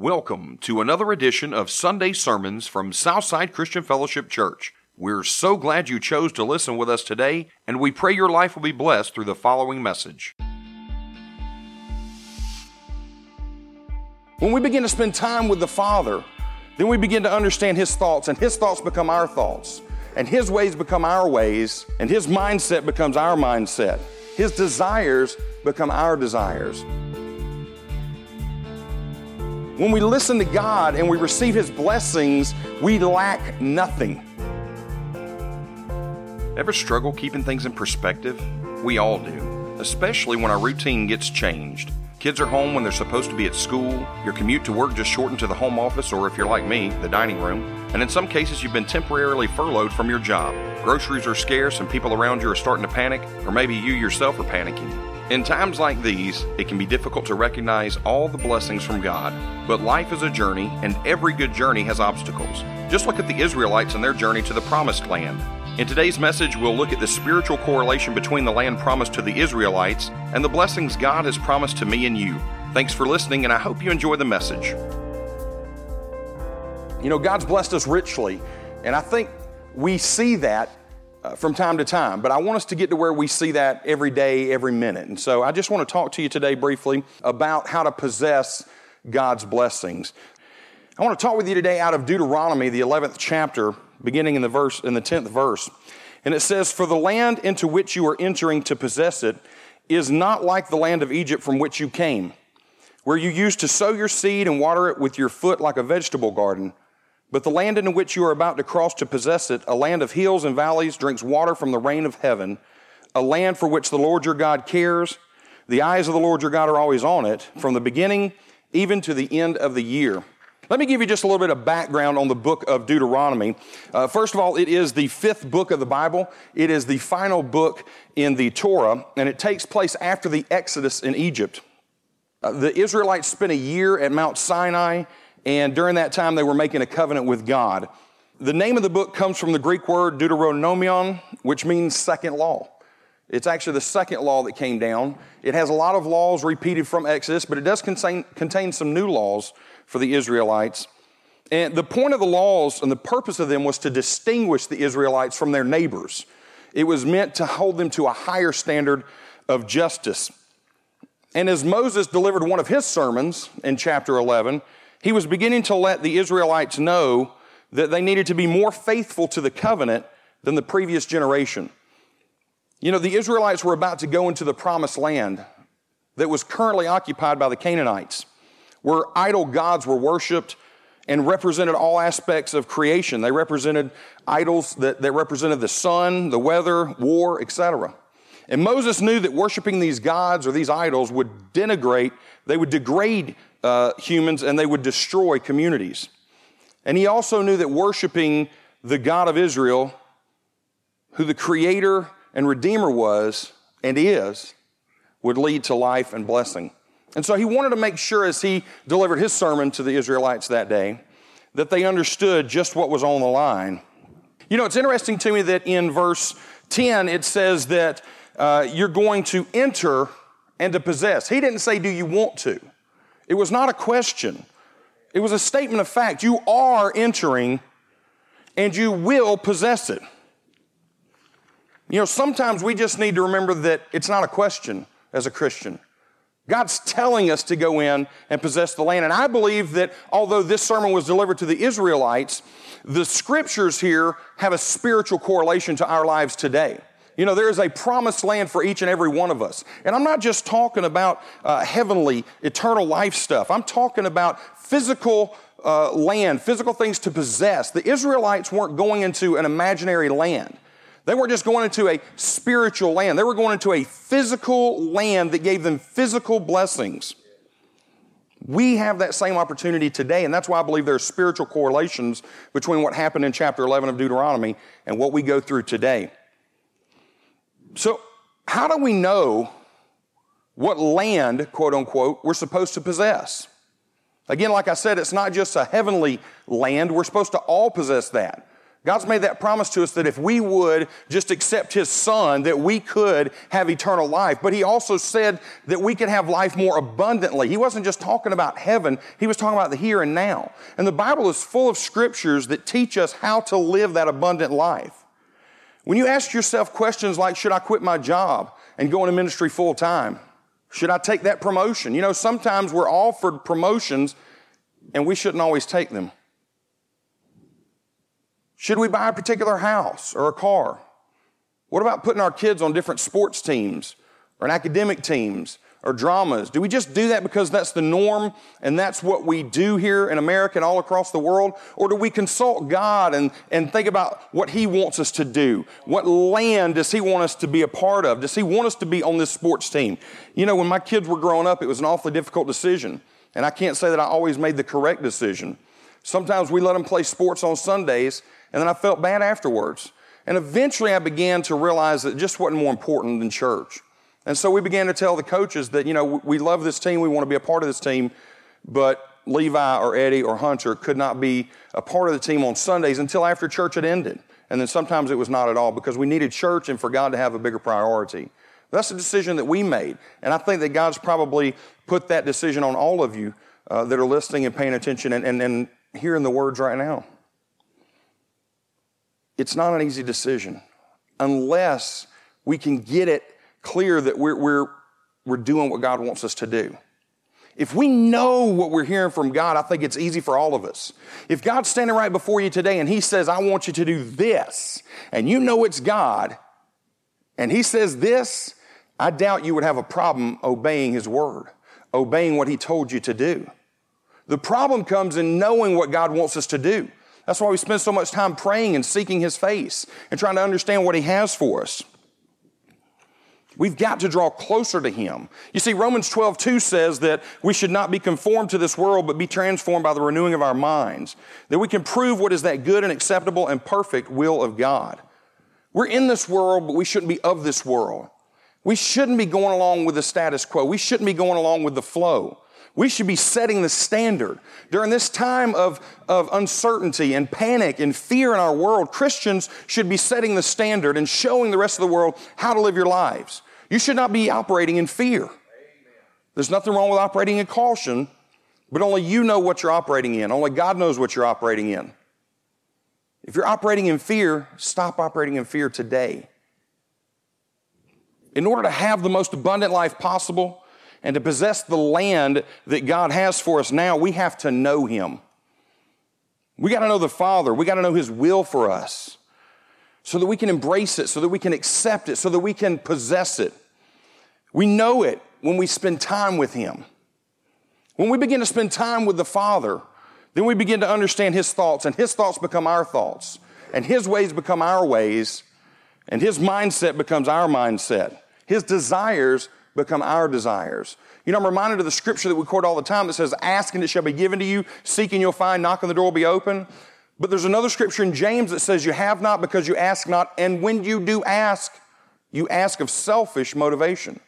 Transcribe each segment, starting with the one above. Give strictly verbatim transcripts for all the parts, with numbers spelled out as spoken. Welcome to another edition of Sunday Sermons from Southside Christian Fellowship Church. We're so glad you chose to listen with us today, and we pray your life will be blessed through the following message. When we begin to spend time with the Father, then we begin to understand His thoughts, and His thoughts become our thoughts, and His ways become our ways, and His mindset becomes our mindset. His desires become our desires. When we listen to God and we receive His blessings, we lack nothing. Ever struggle keeping things in perspective? We all do, especially when our routine gets changed. Kids are home when they're supposed to be at school, your commute to work just shortened to the home office or, if you're like me, the dining room, and in some cases you've been temporarily furloughed from your job. Groceries are scarce and people around you are starting to panic, or maybe you yourself are panicking. In times like these, it can be difficult to recognize all the blessings from God. But life is a journey, and every good journey has obstacles. Just look at the Israelites and their journey to the Promised Land. In today's message, we'll look at the spiritual correlation between the land promised to the Israelites and the blessings God has promised to me and you. Thanks for listening, and I hope you enjoy the message. You know, God's blessed us richly, and I think we see that Uh, from time to time, but I want us to get to where we see that every day, every minute. And so I just want to talk to you today briefly about how to possess God's blessings. I want to talk with you today out of Deuteronomy, the eleventh chapter, beginning in the verse, in the tenth verse. And it says, "For the land into which you are entering to possess it is not like the land of Egypt from which you came, where you used to sow your seed and water it with your foot like a vegetable garden. But the land into which you are about to cross to possess it, a land of hills and valleys, drinks water from the rain of heaven, a land for which the Lord your God cares. The eyes of the Lord your God are always on it, from the beginning even to the end of the year." Let me give you just a little bit of background on the book of Deuteronomy. Uh, first of all, it is the fifth book of the Bible. It is the final book in the Torah, and it takes place after the Exodus in Egypt. Uh, the Israelites spent a year at Mount Sinai, and during that time, they were making a covenant with God. The name of the book comes from the Greek word Deuteronomion, which means second law. It's actually the second law that came down. It has a lot of laws repeated from Exodus, but it does contain, contain some new laws for the Israelites. And the point of the laws and the purpose of them was to distinguish the Israelites from their neighbors. It was meant to hold them to a higher standard of justice. And as Moses delivered one of his sermons in chapter eleven, he was beginning to let the Israelites know that they needed to be more faithful to the covenant than the previous generation. You know, the Israelites were about to go into the Promised Land that was currently occupied by the Canaanites, where idol gods were worshipped and represented all aspects of creation. They represented idols that, that represented the sun, the weather, war, et cetera. And Moses knew that worshiping these gods or these idols would denigrate, they would degrade Uh, humans, and they would destroy communities. And he also knew that worshiping the God of Israel, who the creator and redeemer was and is, would lead to life and blessing. And so he wanted to make sure, as he delivered his sermon to the Israelites that day, that they understood just what was on the line. You know, it's interesting to me that in verse ten, it says that uh, you're going to enter and to possess. He didn't say, do you want to? It was not a question. It was a statement of fact. You are entering and you will possess it. You know, sometimes we just need to remember that it's not a question as a Christian. God's telling us to go in and possess the land. And I believe that although this sermon was delivered to the Israelites, the scriptures here have a spiritual correlation to our lives today. You know, there is a promised land for each and every one of us. And I'm not just talking about uh, heavenly, eternal life stuff. I'm talking about physical uh, land, physical things to possess. The Israelites weren't going into an imaginary land. They weren't just going into a spiritual land. They were going into a physical land that gave them physical blessings. We have that same opportunity today, and that's why I believe there are spiritual correlations between what happened in chapter eleven of Deuteronomy and what we go through today. So how do we know what land, quote unquote, we're supposed to possess? Again, like I said, it's not just a heavenly land. We're supposed to all possess that. God's made that promise to us that if we would just accept his son, that we could have eternal life. But he also said that we could have life more abundantly. He wasn't just talking about heaven. He was talking about the here and now. And the Bible is full of scriptures that teach us how to live that abundant life. When you ask yourself questions like, should I quit my job and go into ministry full time? Should I take that promotion? You know, sometimes we're offered promotions and we shouldn't always take them. Should we buy a particular house or a car? What about putting our kids on different sports teams or an academic teams or dramas? Do we just do that because that's the norm and that's what we do here in America and all across the world? Or do we consult God and, and think about what he wants us to do? What land does he want us to be a part of? Does he want us to be on this sports team? You know, when my kids were growing up, it was an awfully difficult decision. And I can't say that I always made the correct decision. Sometimes we let them play sports on Sundays, and then I felt bad afterwards. And eventually I began to realize that it just wasn't more important than church. And so we began to tell the coaches that, you know, we love this team, we want to be a part of this team, but Levi or Eddie or Hunter could not be a part of the team on Sundays until after church had ended. And then sometimes it was not at all because we needed church and for God to have a bigger priority. That's a decision that we made. And I think that God's probably put that decision on all of you uh, that are listening and paying attention and, and, and hearing the words right now. It's not an easy decision unless we can get it clear that we're, we're, we're doing what God wants us to do. If we know what we're hearing from God, I think it's easy for all of us. If God's standing right before you today and he says, I want you to do this, and you know it's God, and he says this, I doubt you would have a problem obeying his word, obeying what he told you to do. The problem comes in knowing what God wants us to do. That's why we spend so much time praying and seeking his face and trying to understand what he has for us. We've got to draw closer to him. You see, Romans twelve two says that we should not be conformed to this world, but be transformed by the renewing of our minds, that we can prove what is that good and acceptable and perfect will of God. We're in this world, but we shouldn't be of this world. We shouldn't be going along with the status quo. We shouldn't be going along with the flow. We should be setting the standard. During this time of, of uncertainty and panic and fear in our world, Christians should be setting the standard and showing the rest of the world how to live your lives. You should not be operating in fear. There's nothing wrong with operating in caution, but only you know what you're operating in. Only God knows what you're operating in. If you're operating in fear, stop operating in fear today. In order to have the most abundant life possible, and to possess the land that God has for us now, we have to know him. We got to know the Father. We got to know his will for us so that we can embrace it, so that we can accept it, so that we can possess it. We know it when we spend time with him. When we begin to spend time with the Father, then we begin to understand his thoughts, and his thoughts become our thoughts, and his ways become our ways, and his mindset becomes our mindset. His desires become our desires. You know, I'm reminded of the scripture that we quote all the time that says, ask and it shall be given to you, seek and you'll find, knock and the door will be open. But there's another scripture in James that says you have not because you ask not, and when you do ask, you ask of selfish motivation.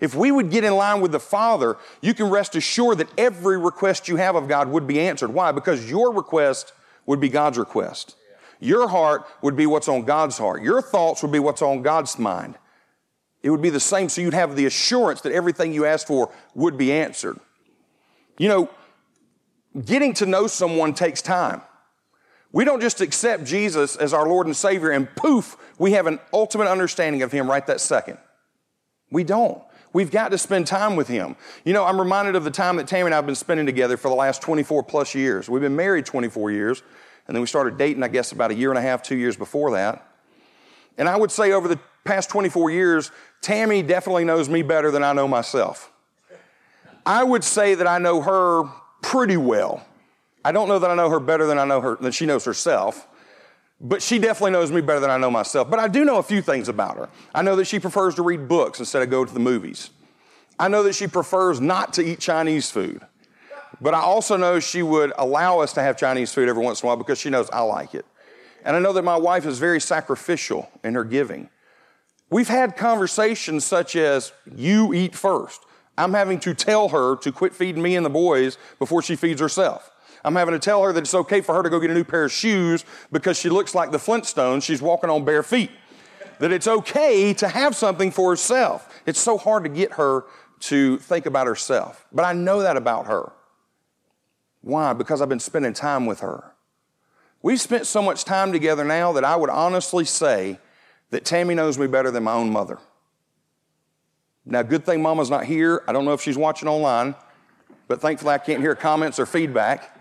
If we would get in line with the Father, you can rest assured that every request you have of God would be answered. Why? Because your request would be God's request. Your heart would be what's on God's heart. Your thoughts would be what's on God's mind. It would be the same, so you'd have the assurance that everything you asked for would be answered. You know, getting to know someone takes time. We don't just accept Jesus as our Lord and Savior and poof, we have an ultimate understanding of him right that second. We don't. We've got to spend time with him. You know, I'm reminded of the time that Tammy and I have been spending together for the last twenty-four plus years. We've been married twenty-four years, and then we started dating, I guess, about a year and a half, two years before that. And I would say over the past twenty-four years, Tammy definitely knows me better than I know myself. I would say that I know her pretty well. I don't know that I know her better than I know her than she knows herself, but she definitely knows me better than I know myself. But I do know a few things about her. I know that she prefers to read books instead of go to the movies. I know that she prefers not to eat Chinese food. But I also know she would allow us to have Chinese food every once in a while because she knows I like it. And I know that my wife is very sacrificial in her giving. We've had conversations such as, you eat first. I'm having to tell her to quit feeding me and the boys before she feeds herself. I'm having to tell her that it's okay for her to go get a new pair of shoes because she looks like the Flintstones. She's walking on bare feet. That it's okay to have something for herself. It's so hard to get her to think about herself. But I know that about her. Why? Because I've been spending time with her. We've spent so much time together now that I would honestly say that Tammy knows me better than my own mother. Now, good thing Mama's not here. I don't know if she's watching online, but thankfully I can't hear comments or feedback.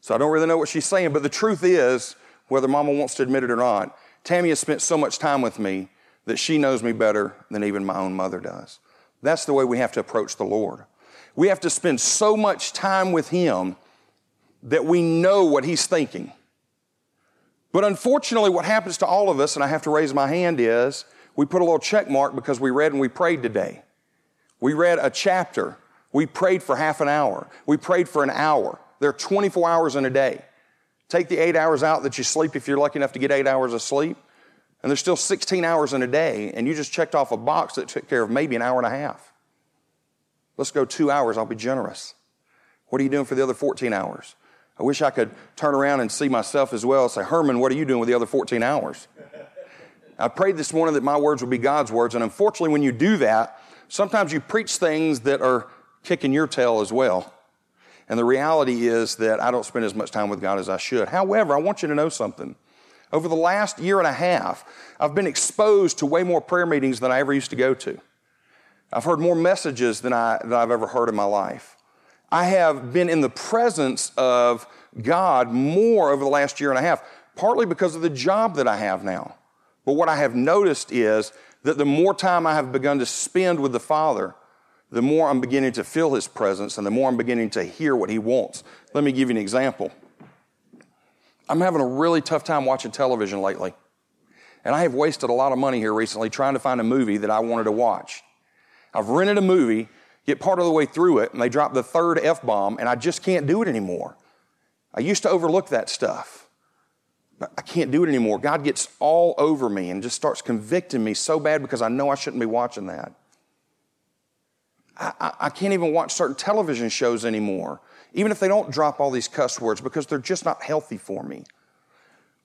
So I don't really know what she's saying. But the truth is, whether Mama wants to admit it or not, Tammy has spent so much time with me that she knows me better than even my own mother does. That's the way we have to approach the Lord. We have to spend so much time with Him that we know what He's thinking. But unfortunately, what happens to all of us, and I have to raise my hand, is we put a little check mark because we read and we prayed today. We read a chapter. We prayed for half an hour. We prayed for an hour. There are twenty-four hours in a day. Take the eight hours out that you sleep if you're lucky enough to get eight hours of sleep. And there's still sixteen hours in a day, and you just checked off a box that took care of maybe an hour and a half. Let's go two hours. I'll be generous. What are you doing for the other fourteen hours? I wish I could turn around and see myself as well and say, Herman, what are you doing with the other fourteen hours? I prayed this morning that my words would be God's words, and unfortunately when you do that, sometimes you preach things that are kicking your tail as well. And the reality is that I don't spend as much time with God as I should. However, I want you to know something. Over the last year and a half, I've been exposed to way more prayer meetings than I ever used to go to. I've heard more messages than, I, than I've ever heard in my life. I have been in the presence of God more over the last year and a half, partly because of the job that I have now. But what I have noticed is that the more time I have begun to spend with the Father, the more I'm beginning to feel His presence and the more I'm beginning to hear what He wants. Let me give you an example. I'm having a really tough time watching television lately. And I have wasted a lot of money here recently trying to find a movie that I wanted to watch. I've rented a movie, get part of the way through it, and they drop the third F-bomb, and I just can't do it anymore. I used to overlook that stuff, but I can't do it anymore. God gets all over me and just starts convicting me so bad because I know I shouldn't be watching that. I, I, I can't even watch certain television shows anymore, even if they don't drop all these cuss words, because they're just not healthy for me.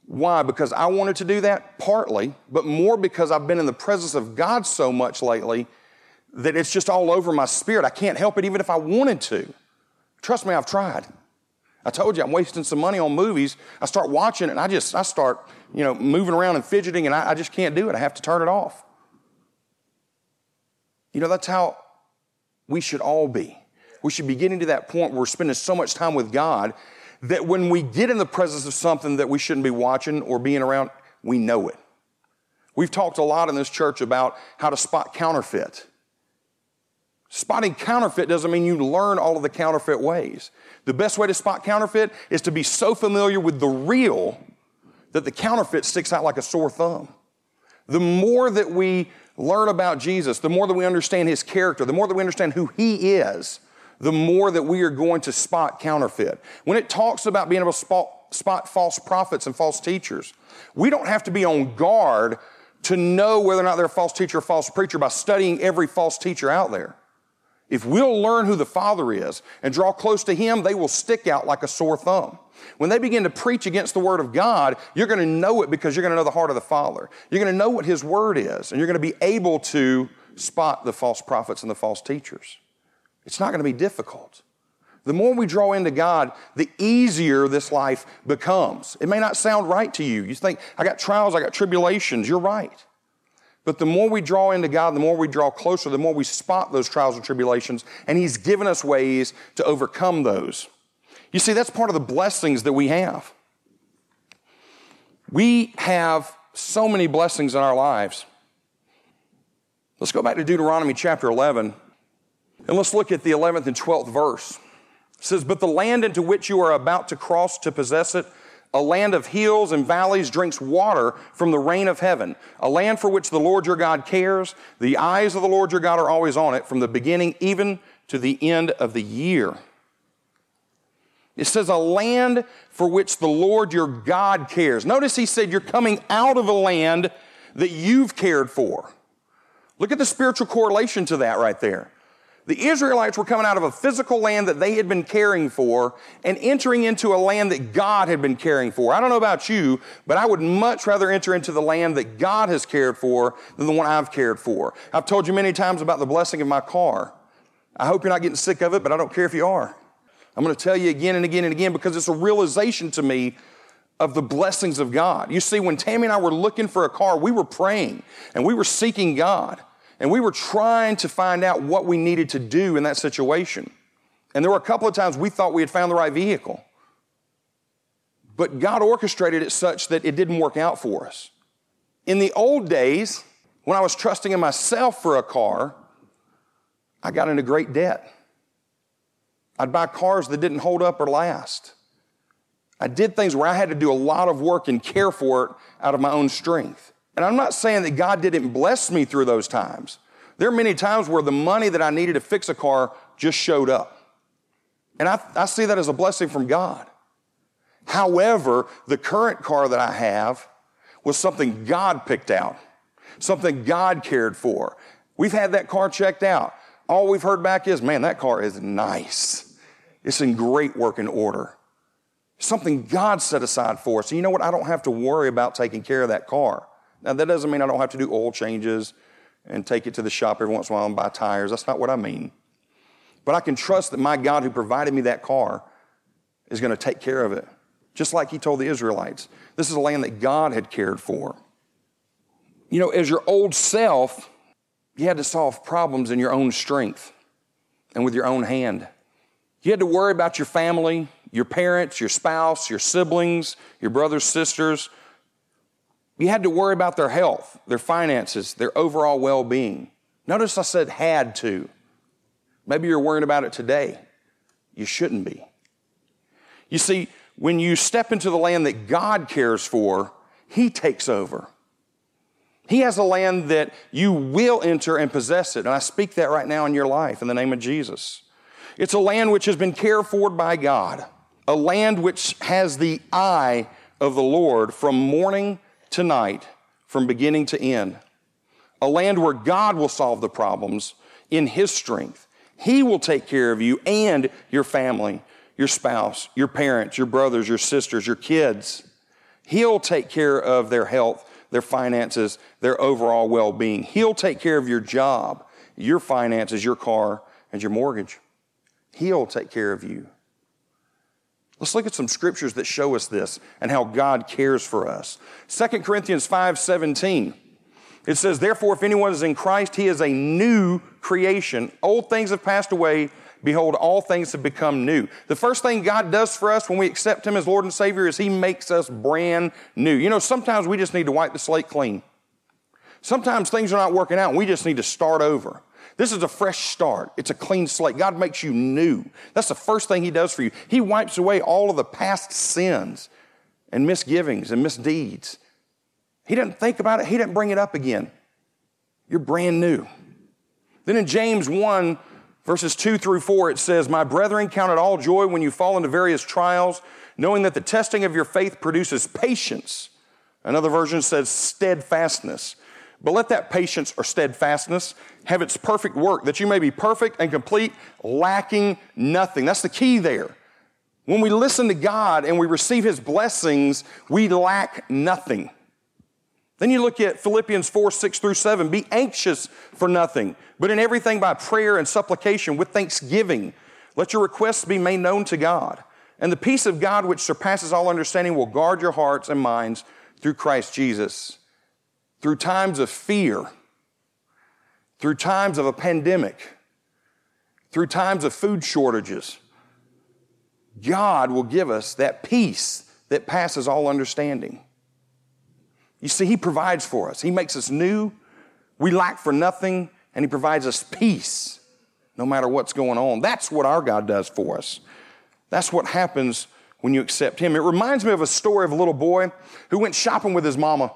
Why? Because I wanted to do that, partly, but more because I've been in the presence of God so much lately that it's just all over my spirit. I can't help it even if I wanted to. Trust me, I've tried. I told you I'm wasting some money on movies. I start watching it and I just, I start, you know, moving around and fidgeting and I, I just can't do it. I have to turn it off. You know, that's how we should all be. We should be getting to that point where we're spending so much time with God that when we get in the presence of something that we shouldn't be watching or being around, we know it. We've talked a lot in this church about how to spot counterfeit. Spotting counterfeit doesn't mean you learn all of the counterfeit ways. The best way to spot counterfeit is to be so familiar with the real that the counterfeit sticks out like a sore thumb. The more that we learn about Jesus, the more that we understand His character, the more that we understand who He is, the more that we are going to spot counterfeit. When it talks about being able to spot, spot false prophets and false teachers, we don't have to be on guard to know whether or not they're a false teacher or false preacher by studying every false teacher out there. If we'll learn who the Father is and draw close to Him, they will stick out like a sore thumb. When they begin to preach against the Word of God, you're going to know it because you're going to know the heart of the Father. You're going to know what His Word is, and you're going to be able to spot the false prophets and the false teachers. It's not going to be difficult. The more we draw into God, the easier this life becomes. It may not sound right to you. You think, I got trials, I got tribulations. You're right. But the more we draw into God, the more we draw closer, the more we spot those trials and tribulations, and He's given us ways to overcome those. You see, that's part of the blessings that we have. We have so many blessings in our lives. Let's go back to Deuteronomy chapter eleven, and let's look at the eleventh and twelfth verse. It says, "But the land into which you are about to cross to possess it, a land of hills and valleys, drinks water from the rain of heaven, a land for which the Lord your God cares. The eyes of the Lord your God are always on it, from the beginning even to the end of the year." It says a land for which the Lord your God cares. Notice he said you're coming out of a land that you've cared for. Look at the spiritual correlation to that right there. The Israelites were coming out of a physical land that they had been caring for and entering into a land that God had been caring for. I don't know about you, but I would much rather enter into the land that God has cared for than the one I've cared for. I've told you many times about the blessing of my car. I hope you're not getting sick of it, but I don't care if you are. I'm going to tell you again and again and again because it's a realization to me of the blessings of God. You see, when Tammy and I were looking for a car, we were praying and we were seeking God. And we were trying to find out what we needed to do in that situation. And there were a couple of times we thought we had found the right vehicle. But God orchestrated it such that it didn't work out for us. In the old days, when I was trusting in myself for a car, I got into great debt. I'd buy cars that didn't hold up or last. I did things where I had to do a lot of work and care for it out of my own strength. And I'm not saying that God didn't bless me through those times. There are many times where the money that I needed to fix a car just showed up. And I, I see that as a blessing from God. However, the current car that I have was something God picked out, something God cared for. We've had that car checked out. All we've heard back is, man, that car is nice. It's in great working order. Something God set aside for us. And you know what? I don't have to worry about taking care of that car. Now, that doesn't mean I don't have to do oil changes and take it to the shop every once in a while and buy tires. That's not what I mean. But I can trust that my God who provided me that car is going to take care of it, just like he told the Israelites. This is a land that God had cared for. You know, as your old self, you had to solve problems in your own strength and with your own hand. You had to worry about your family, your parents, your spouse, your siblings, your brothers, sisters. You had to worry about their health, their finances, their overall well-being. Notice I said had to. Maybe you're worried about it today. You shouldn't be. You see, when you step into the land that God cares for, he takes over. He has a land that you will enter and possess it. And I speak that right now in your life in the name of Jesus. It's a land which has been cared for by God, a land which has the eye of the Lord from morning tonight, from beginning to end, a land where God will solve the problems in his strength. He will take care of you and your family, your spouse, your parents, your brothers, your sisters, your kids. He'll take care of their health, their finances, their overall well-being. He'll take care of your job, your finances, your car, and your mortgage. He'll take care of you. Let's look at some scriptures that show us this and how God cares for us. Second Corinthians five seventeen, it says, therefore, if anyone is in Christ, he is a new creation. Old things have passed away. Behold, all things have become new. The first thing God does for us when we accept him as Lord and Savior is he makes us brand new. You know, sometimes we just need to wipe the slate clean. Sometimes things are not working out and we just need to start over. This is a fresh start. It's a clean slate. God makes you new. That's the first thing he does for you. He wipes away all of the past sins and misgivings and misdeeds. He doesn't think about it. He doesn't bring it up again. You're brand new. Then in James one, verses two through four, it says, my brethren, count it all joy when you fall into various trials, knowing that the testing of your faith produces patience. Another version says steadfastness. But let that patience or steadfastness have its perfect work, that you may be perfect and complete, lacking nothing. That's the key there. When we listen to God and we receive his blessings, we lack nothing. Then you look at Philippians four, six through seven. Be anxious for nothing, but in everything by prayer and supplication with thanksgiving, let your requests be made known to God. And the peace of God, which surpasses all understanding, will guard your hearts and minds through Christ Jesus. Through times of fear, through times of a pandemic, through times of food shortages, God will give us that peace that passes all understanding. You see, he provides for us. He makes us new. We lack for nothing, and he provides us peace no matter what's going on. That's what our God does for us. That's what happens when you accept him. It reminds me of a story of a little boy who went shopping with his mama.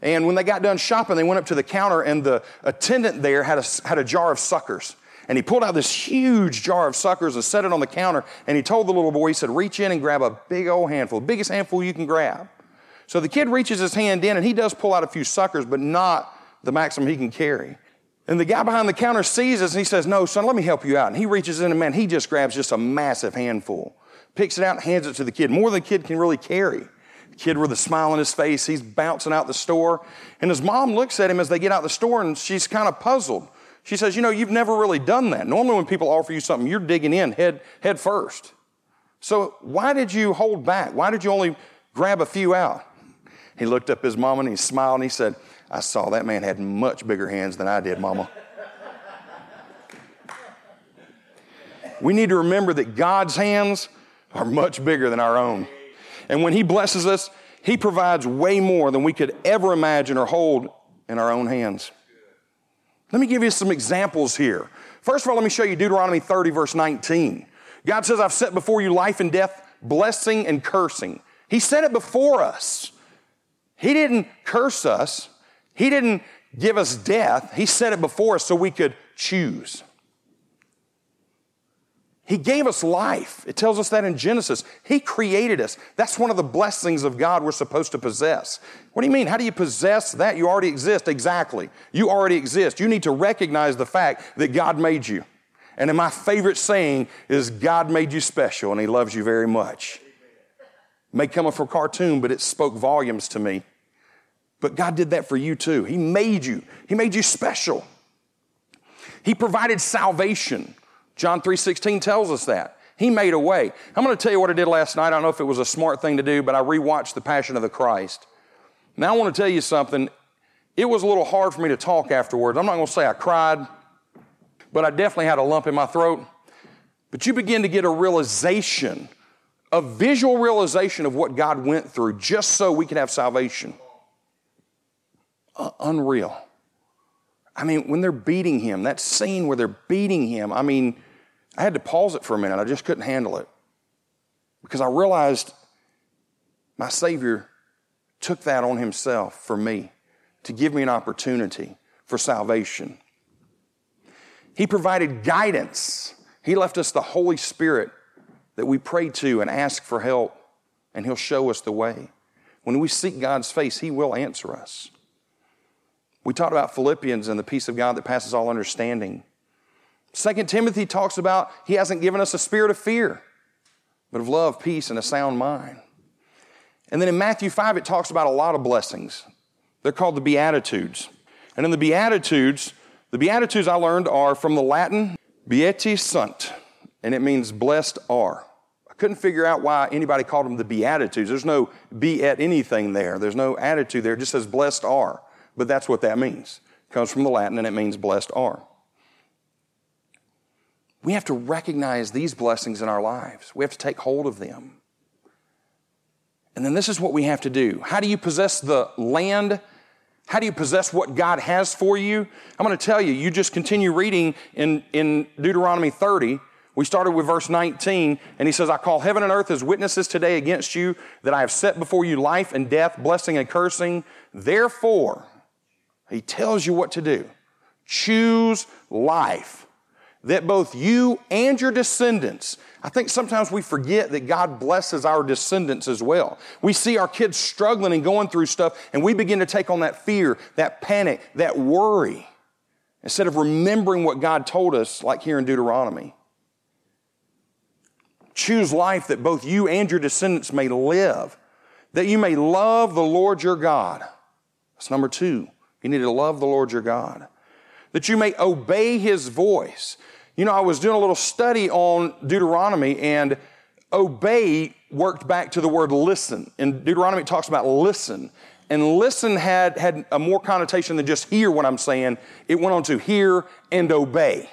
And when they got done shopping, they went up to the counter, and the attendant there had a, had a jar of suckers. And he pulled out this huge jar of suckers and set it on the counter, and he told the little boy, he said, reach in and grab a big old handful, the biggest handful you can grab. So the kid reaches his hand in, and he does pull out a few suckers, but not the maximum he can carry. And the guy behind the counter sees us, and he says, no, son, let me help you out. And he reaches in, and man, he just grabs just a massive handful, picks it out and hands it to the kid, more than the kid can really carry. The kid with a smile on his face, he's bouncing out the store. And his mom looks at him as they get out the store, and she's kind of puzzled. She says, you know, you've never really done that. Normally when people offer you something, you're digging in head, head first. So why did you hold back? Why did you only grab a few out? He looked up at his mama and he smiled and he said, I saw that man had much bigger hands than I did, mama. We need to remember that God's hands are much bigger than our own. And when he blesses us, he provides way more than we could ever imagine or hold in our own hands. Let me give you some examples here. First of all, let me show you Deuteronomy thirty, verse nineteen. God says, I've set before you life and death, blessing and cursing. He said it before us. He didn't curse us. He didn't give us death. He said it before us so we could choose. He gave us life. It tells us that in Genesis. He created us. That's one of the blessings of God we're supposed to possess. What do you mean? How do you possess that? You already exist. Exactly. You already exist. You need to recognize the fact that God made you. And my favorite saying is, God made you special and he loves you very much. It may come from a cartoon, but it spoke volumes to me. But God did that for you too. He made you. He made you special. He provided salvation. John three sixteen tells us that. He made a way. I'm going to tell you what I did last night. I don't know if it was a smart thing to do, but I rewatched The Passion of the Christ. Now I want to tell you something. It was a little hard for me to talk afterwards. I'm not going to say I cried, but I definitely had a lump in my throat. But you begin to get a realization, a visual realization of what God went through just so we could have salvation. Uh, unreal. I mean, when they're beating him, that scene where they're beating him, I mean, I had to pause it for a minute. I just couldn't handle it because I realized my Savior took that on himself for me to give me an opportunity for salvation. He provided guidance. He left us the Holy Spirit that we pray to and ask for help, and he'll show us the way. When we seek God's face, he will answer us. We talked about Philippians and the peace of God that passes all understanding. Second Timothy talks about he hasn't given us a spirit of fear, but of love, peace, and a sound mind. And then in Matthew five, it talks about a lot of blessings. They're called the Beatitudes. And in the Beatitudes, the Beatitudes I learned are from the Latin, Beati Sunt, and it means blessed are. I couldn't figure out why anybody called them the Beatitudes. There's no be at anything there. There's no attitude there. It just says blessed are, but that's what that means. It comes from the Latin, and it means blessed are. We have to recognize these blessings in our lives. We have to take hold of them. And then this is what we have to do. How do you possess the land? How do you possess what God has for you? I'm going to tell you, you just continue reading in, in Deuteronomy thirty. We started with verse nineteen, and he says, I call heaven and earth as witnesses today against you that I have set before you life and death, blessing and cursing. Therefore, he tells you what to do. Choose life, that both you and your descendants. I think sometimes we forget that God blesses our descendants as well. We see our kids struggling and going through stuff, and we begin to take on that fear, that panic, that worry, instead of remembering what God told us, like here in Deuteronomy. Choose life that both you and your descendants may live, that you may love the Lord your God. That's number two. You need to love the Lord your God. That you may obey his voice. You know, I was doing a little study on Deuteronomy, and obey worked back to the word listen. In Deuteronomy, it talks about listen. And listen had, had a more connotation than just hear what I'm saying. It went on to hear and obey.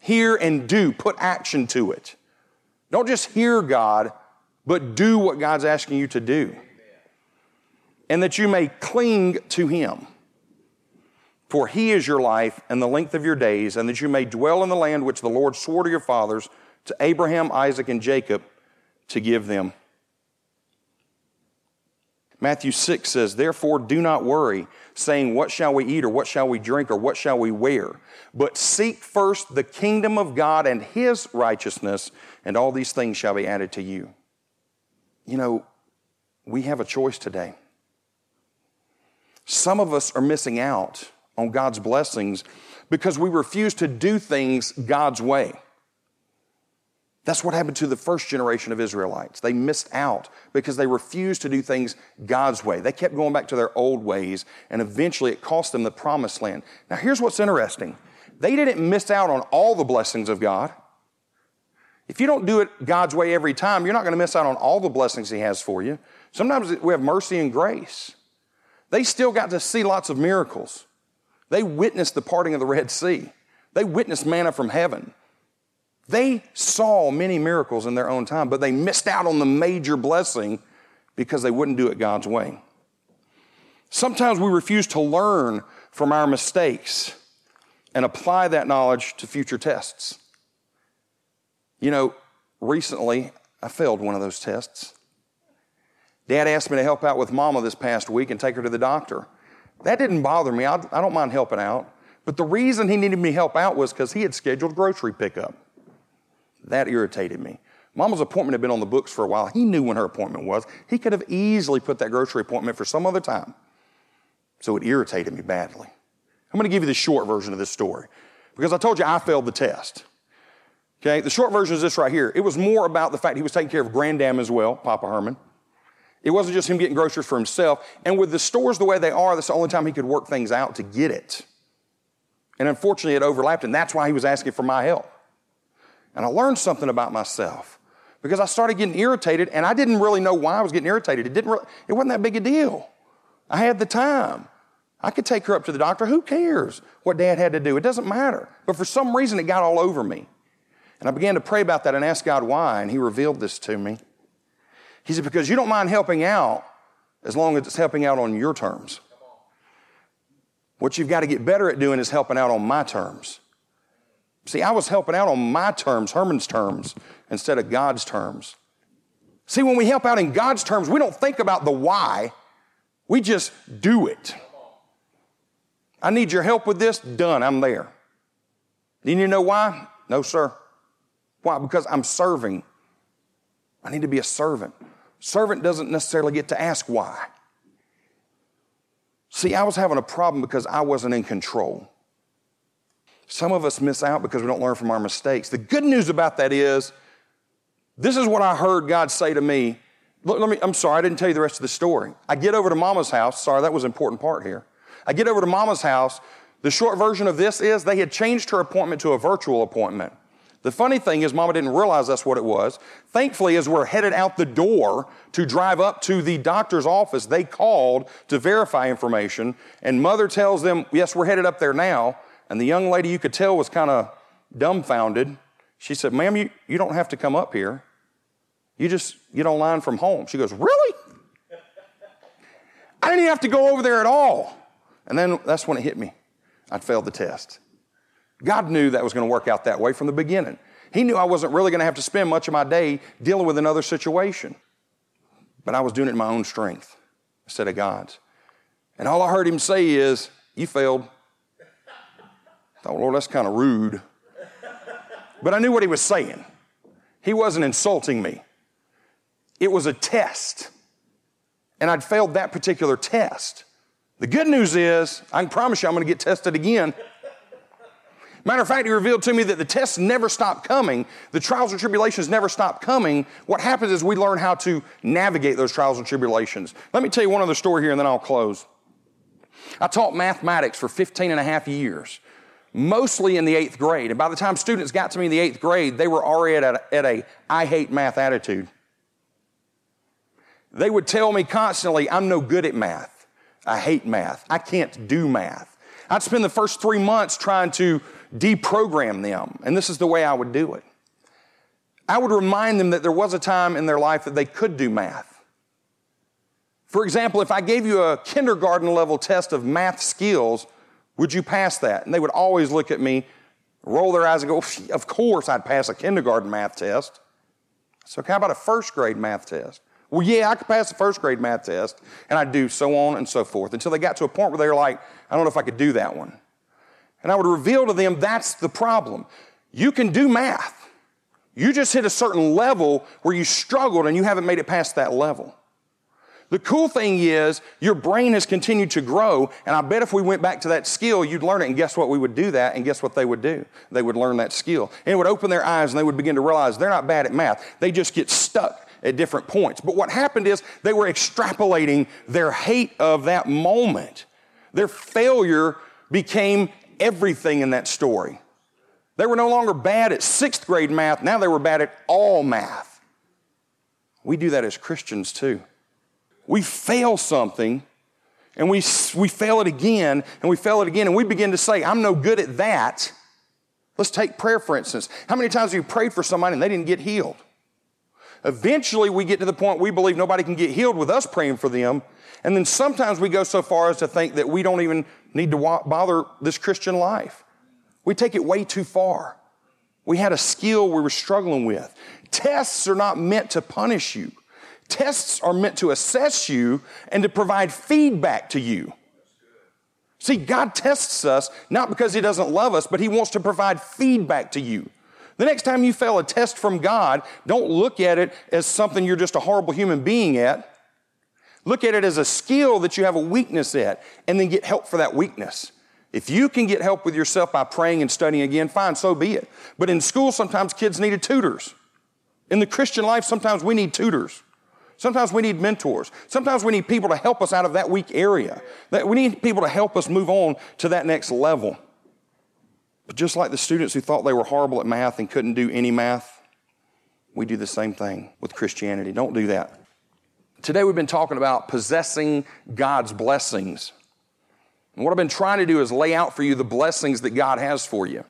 Hear and do. Put action to it. Don't just hear God, but do what God's asking you to do. And that you may cling to him. For he is your life and the length of your days, and that you may dwell in the land which the Lord swore to your fathers, to Abraham, Isaac, and Jacob, to give them. Matthew six says, therefore do not worry, saying, what shall we eat, or what shall we drink, or what shall we wear? But seek first the kingdom of God and his righteousness, and all these things shall be added to you. You know, we have a choice today. Some of us are missing out on God's blessings because we refuse to do things God's way. That's what happened to the first generation of Israelites. They missed out because they refused to do things God's way. They kept going back to their old ways, and eventually it cost them the promised land. Now, here's what's interesting. They didn't miss out on all the blessings of God. If you don't do it God's way every time, you're not going to miss out on all the blessings He has for you. Sometimes we have mercy and grace. They still got to see lots of miracles. They witnessed the parting of the Red Sea. They witnessed manna from heaven. They saw many miracles in their own time, but they missed out on the major blessing because they wouldn't do it God's way. Sometimes we refuse to learn from our mistakes and apply that knowledge to future tests. You know, recently I failed one of those tests. Dad asked me to help out with Mama this past week and take her to the doctor. That didn't bother me. I, I don't mind helping out. But the reason he needed me to help out was because he had scheduled grocery pickup. That irritated me. Mama's appointment had been on the books for a while. He knew when her appointment was. He could have easily put that grocery appointment for some other time. So it irritated me badly. I'm going to give you the short version of this story because I told you I failed the test. Okay, the short version is this right here. It was more about the fact he was taking care of Granddam as well, Papa Herman. It wasn't just him getting groceries for himself. And with the stores the way they are, that's the only time he could work things out to get it. And unfortunately, it overlapped, and that's why he was asking for my help. And I learned something about myself because I started getting irritated, and I didn't really know why I was getting irritated. It didn't really, it wasn't that big a deal. I had the time. I could take her up to the doctor. Who cares what Dad had to do? It doesn't matter. But for some reason, it got all over me. And I began to pray about that and ask God why, and He revealed this to me. He said, because you don't mind helping out as long as it's helping out on your terms. What you've got to get better at doing is helping out on my terms. See, I was helping out on my terms, Herman's terms, instead of God's terms. See, when we help out in God's terms, we don't think about the why. We just do it. I need your help with this. Done. I'm there. Do you need to know why? No, sir. Why? Because I'm serving. I need to be a servant. Servant doesn't necessarily get to ask why. See, I was having a problem because I wasn't in control. Some of us miss out because we don't learn from our mistakes. The good news about that is, this is what I heard God say to me. Look, let me, I'm sorry, I didn't tell you the rest of the story. I get over to Mama's house. Sorry, that was an important part here. I get over to Mama's house. The short version of this is they had changed her appointment to a virtual appointment. The funny thing is Mama didn't realize that's what it was. Thankfully, as we're headed out the door to drive up to the doctor's office, they called to verify information, and Mother tells them, yes, we're headed up there now, and the young lady you could tell was kind of dumbfounded. She said, ma'am, you, you don't have to come up here. You just get online from home. She goes, really? I didn't even have to go over there at all. And then that's when it hit me. I failed the test. God knew that was going to work out that way from the beginning. He knew I wasn't really going to have to spend much of my day dealing with another situation. But I was doing it in my own strength instead of God's. And all I heard Him say is, you failed. I thought, Lord, that's kind of rude. But I knew what He was saying. He wasn't insulting me. It was a test. And I'd failed that particular test. The good news is, I can promise you I'm going to get tested again. Matter of fact, He revealed to me that the tests never stop coming. The trials and tribulations never stop coming. What happens is we learn how to navigate those trials and tribulations. Let me tell you one other story here, and then I'll close. I taught mathematics for fifteen and a half years, mostly in the eighth grade. And by the time students got to me in the eighth grade, they were already at a, at a I hate math attitude. They would tell me constantly, I'm no good at math. I hate math. I can't do math. I'd spend the first three months trying to deprogram them, and this is the way I would do it. I would remind them that there was a time in their life that they could do math. For example, if I gave you a kindergarten-level test of math skills, would you pass that? And they would always look at me, roll their eyes, and go, of course I'd pass a kindergarten math test. So how about a first-grade math test? Well, yeah, I could pass the first-grade math test, and I'd do so on and so forth, until they got to a point where they were like, I don't know if I could do that one. And I would reveal to them, that's the problem. You can do math. You just hit a certain level where you struggled and you haven't made it past that level. The cool thing is your brain has continued to grow, and I bet if we went back to that skill, you'd learn it, and guess what? We would do that, and guess what they would do? They would learn that skill. And it would open their eyes, and they would begin to realize they're not bad at math. They just get stuck at different points. But what happened is they were extrapolating their hate of that moment. Their failure became everything in that story. They were no longer bad at sixth grade math. Now they were bad at all math. We do that as Christians too. We fail something, and we, we fail it again, and we fail it again, and we begin to say, I'm no good at that. Let's take prayer, for instance. How many times have you prayed for somebody and they didn't get healed? Eventually, we get to the point we believe nobody can get healed with us praying for them, and then sometimes we go so far as to think that we don't even need to bother this Christian life. We take it way too far. We had a skill we were struggling with. Tests are not meant to punish you. Tests are meant to assess you and to provide feedback to you. See, God tests us not because He doesn't love us, but He wants to provide feedback to you. The next time you fail a test from God, don't look at it as something you're just a horrible human being at. Look at it as a skill that you have a weakness at, and then get help for that weakness. If you can get help with yourself by praying and studying again, fine, so be it. But in school, sometimes kids needed tutors. In the Christian life, sometimes we need tutors. Sometimes we need mentors. Sometimes we need people to help us out of that weak area. That we need people to help us move on to that next level. But just like the students who thought they were horrible at math and couldn't do any math, we do the same thing with Christianity. Don't do that. Today we've been talking about possessing God's blessings. And what I've been trying to do is lay out for you the blessings that God has for you.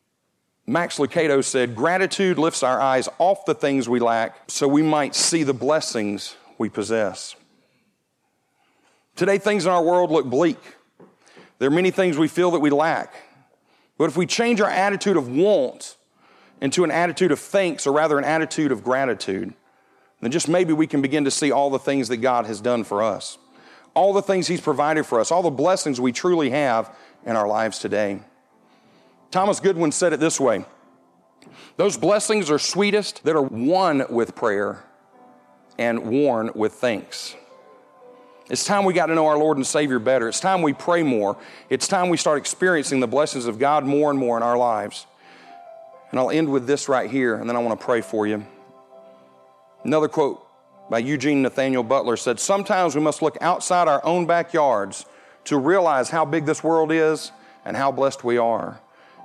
Max Lucado said, gratitude lifts our eyes off the things we lack so we might see the blessings we possess. Today, things in our world look bleak. There are many things we feel that we lack. But if we change our attitude of want into an attitude of thanks, or rather an attitude of gratitude, then just maybe we can begin to see all the things that God has done for us, all the things He's provided for us, all the blessings we truly have in our lives today. Thomas Goodwin said it this way, those blessings are sweetest that are won with prayer and worn with thanks. It's time we got to know our Lord and Savior better. It's time we pray more. It's time we start experiencing the blessings of God more and more in our lives. And I'll end with this right here, and then I want to pray for you. Another quote by Eugene Nathaniel Butler said, sometimes we must look outside our own backyards to realize how big this world is and how blessed we are.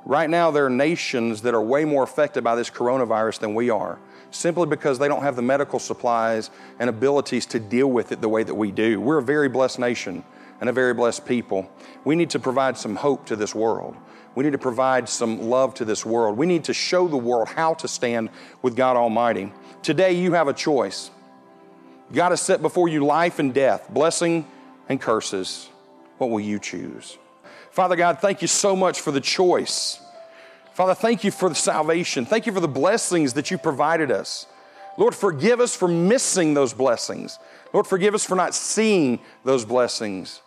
Right now, there are nations that are way more affected by this coronavirus than we are, simply because they don't have the medical supplies and abilities to deal with it the way that we do. We're a very blessed nation and a very blessed people. We need to provide some hope to this world. We need to provide some love to this world. We need to show the world how to stand with God Almighty. Today, you have a choice. You've got to set before you life and death, blessing and curses. What will you choose? Father God, thank you so much for the choice. Father, thank you for the salvation. Thank you for the blessings that you provided us. Lord, forgive us for missing those blessings. Lord, forgive us for not seeing those blessings.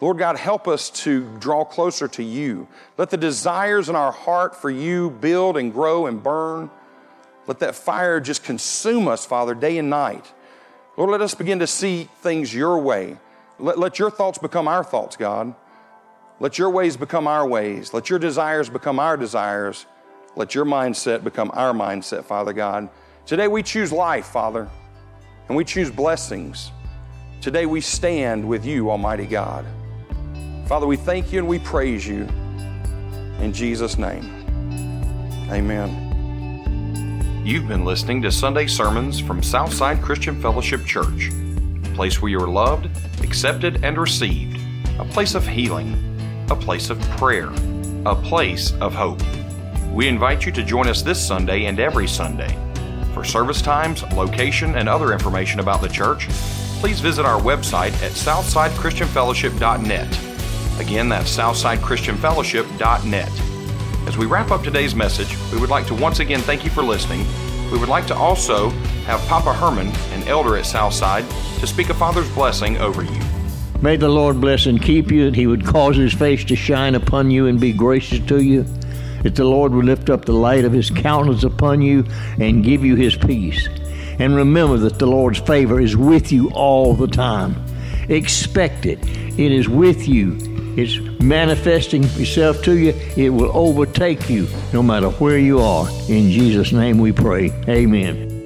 Lord God, help us to draw closer to you. Let the desires in our heart for you build and grow and burn. Let that fire just consume us, Father, day and night. Lord, let us begin to see things your way. Let, let your thoughts become our thoughts, God. Let your ways become our ways. Let your desires become our desires. Let your mindset become our mindset, Father God. Today we choose life, Father, and we choose blessings. Today we stand with you, Almighty God. Father, we thank you and we praise you. In Jesus' name, amen. You've been listening to Sunday sermons from Southside Christian Fellowship Church, a place where you are loved, accepted, and received, a place of healing, a place of prayer, a place of hope. We invite you to join us this Sunday and every Sunday. For service times, location, and other information about the church, please visit our website at southside christian fellowship dot net. Again, that's southside christian fellowship dot net. As we wrap up today's message, we would like to once again thank you for listening. We would like to also have Papa Herman, an elder at Southside, to speak a Father's blessing over you. May the Lord bless and keep you, that He would cause His face to shine upon you and be gracious to you, that the Lord would lift up the light of His countenance upon you and give you His peace. And remember that the Lord's favor is with you all the time. Expect it. It is with you. It's manifesting itself to you. It will overtake you no matter where you are. In Jesus' name we pray. Amen.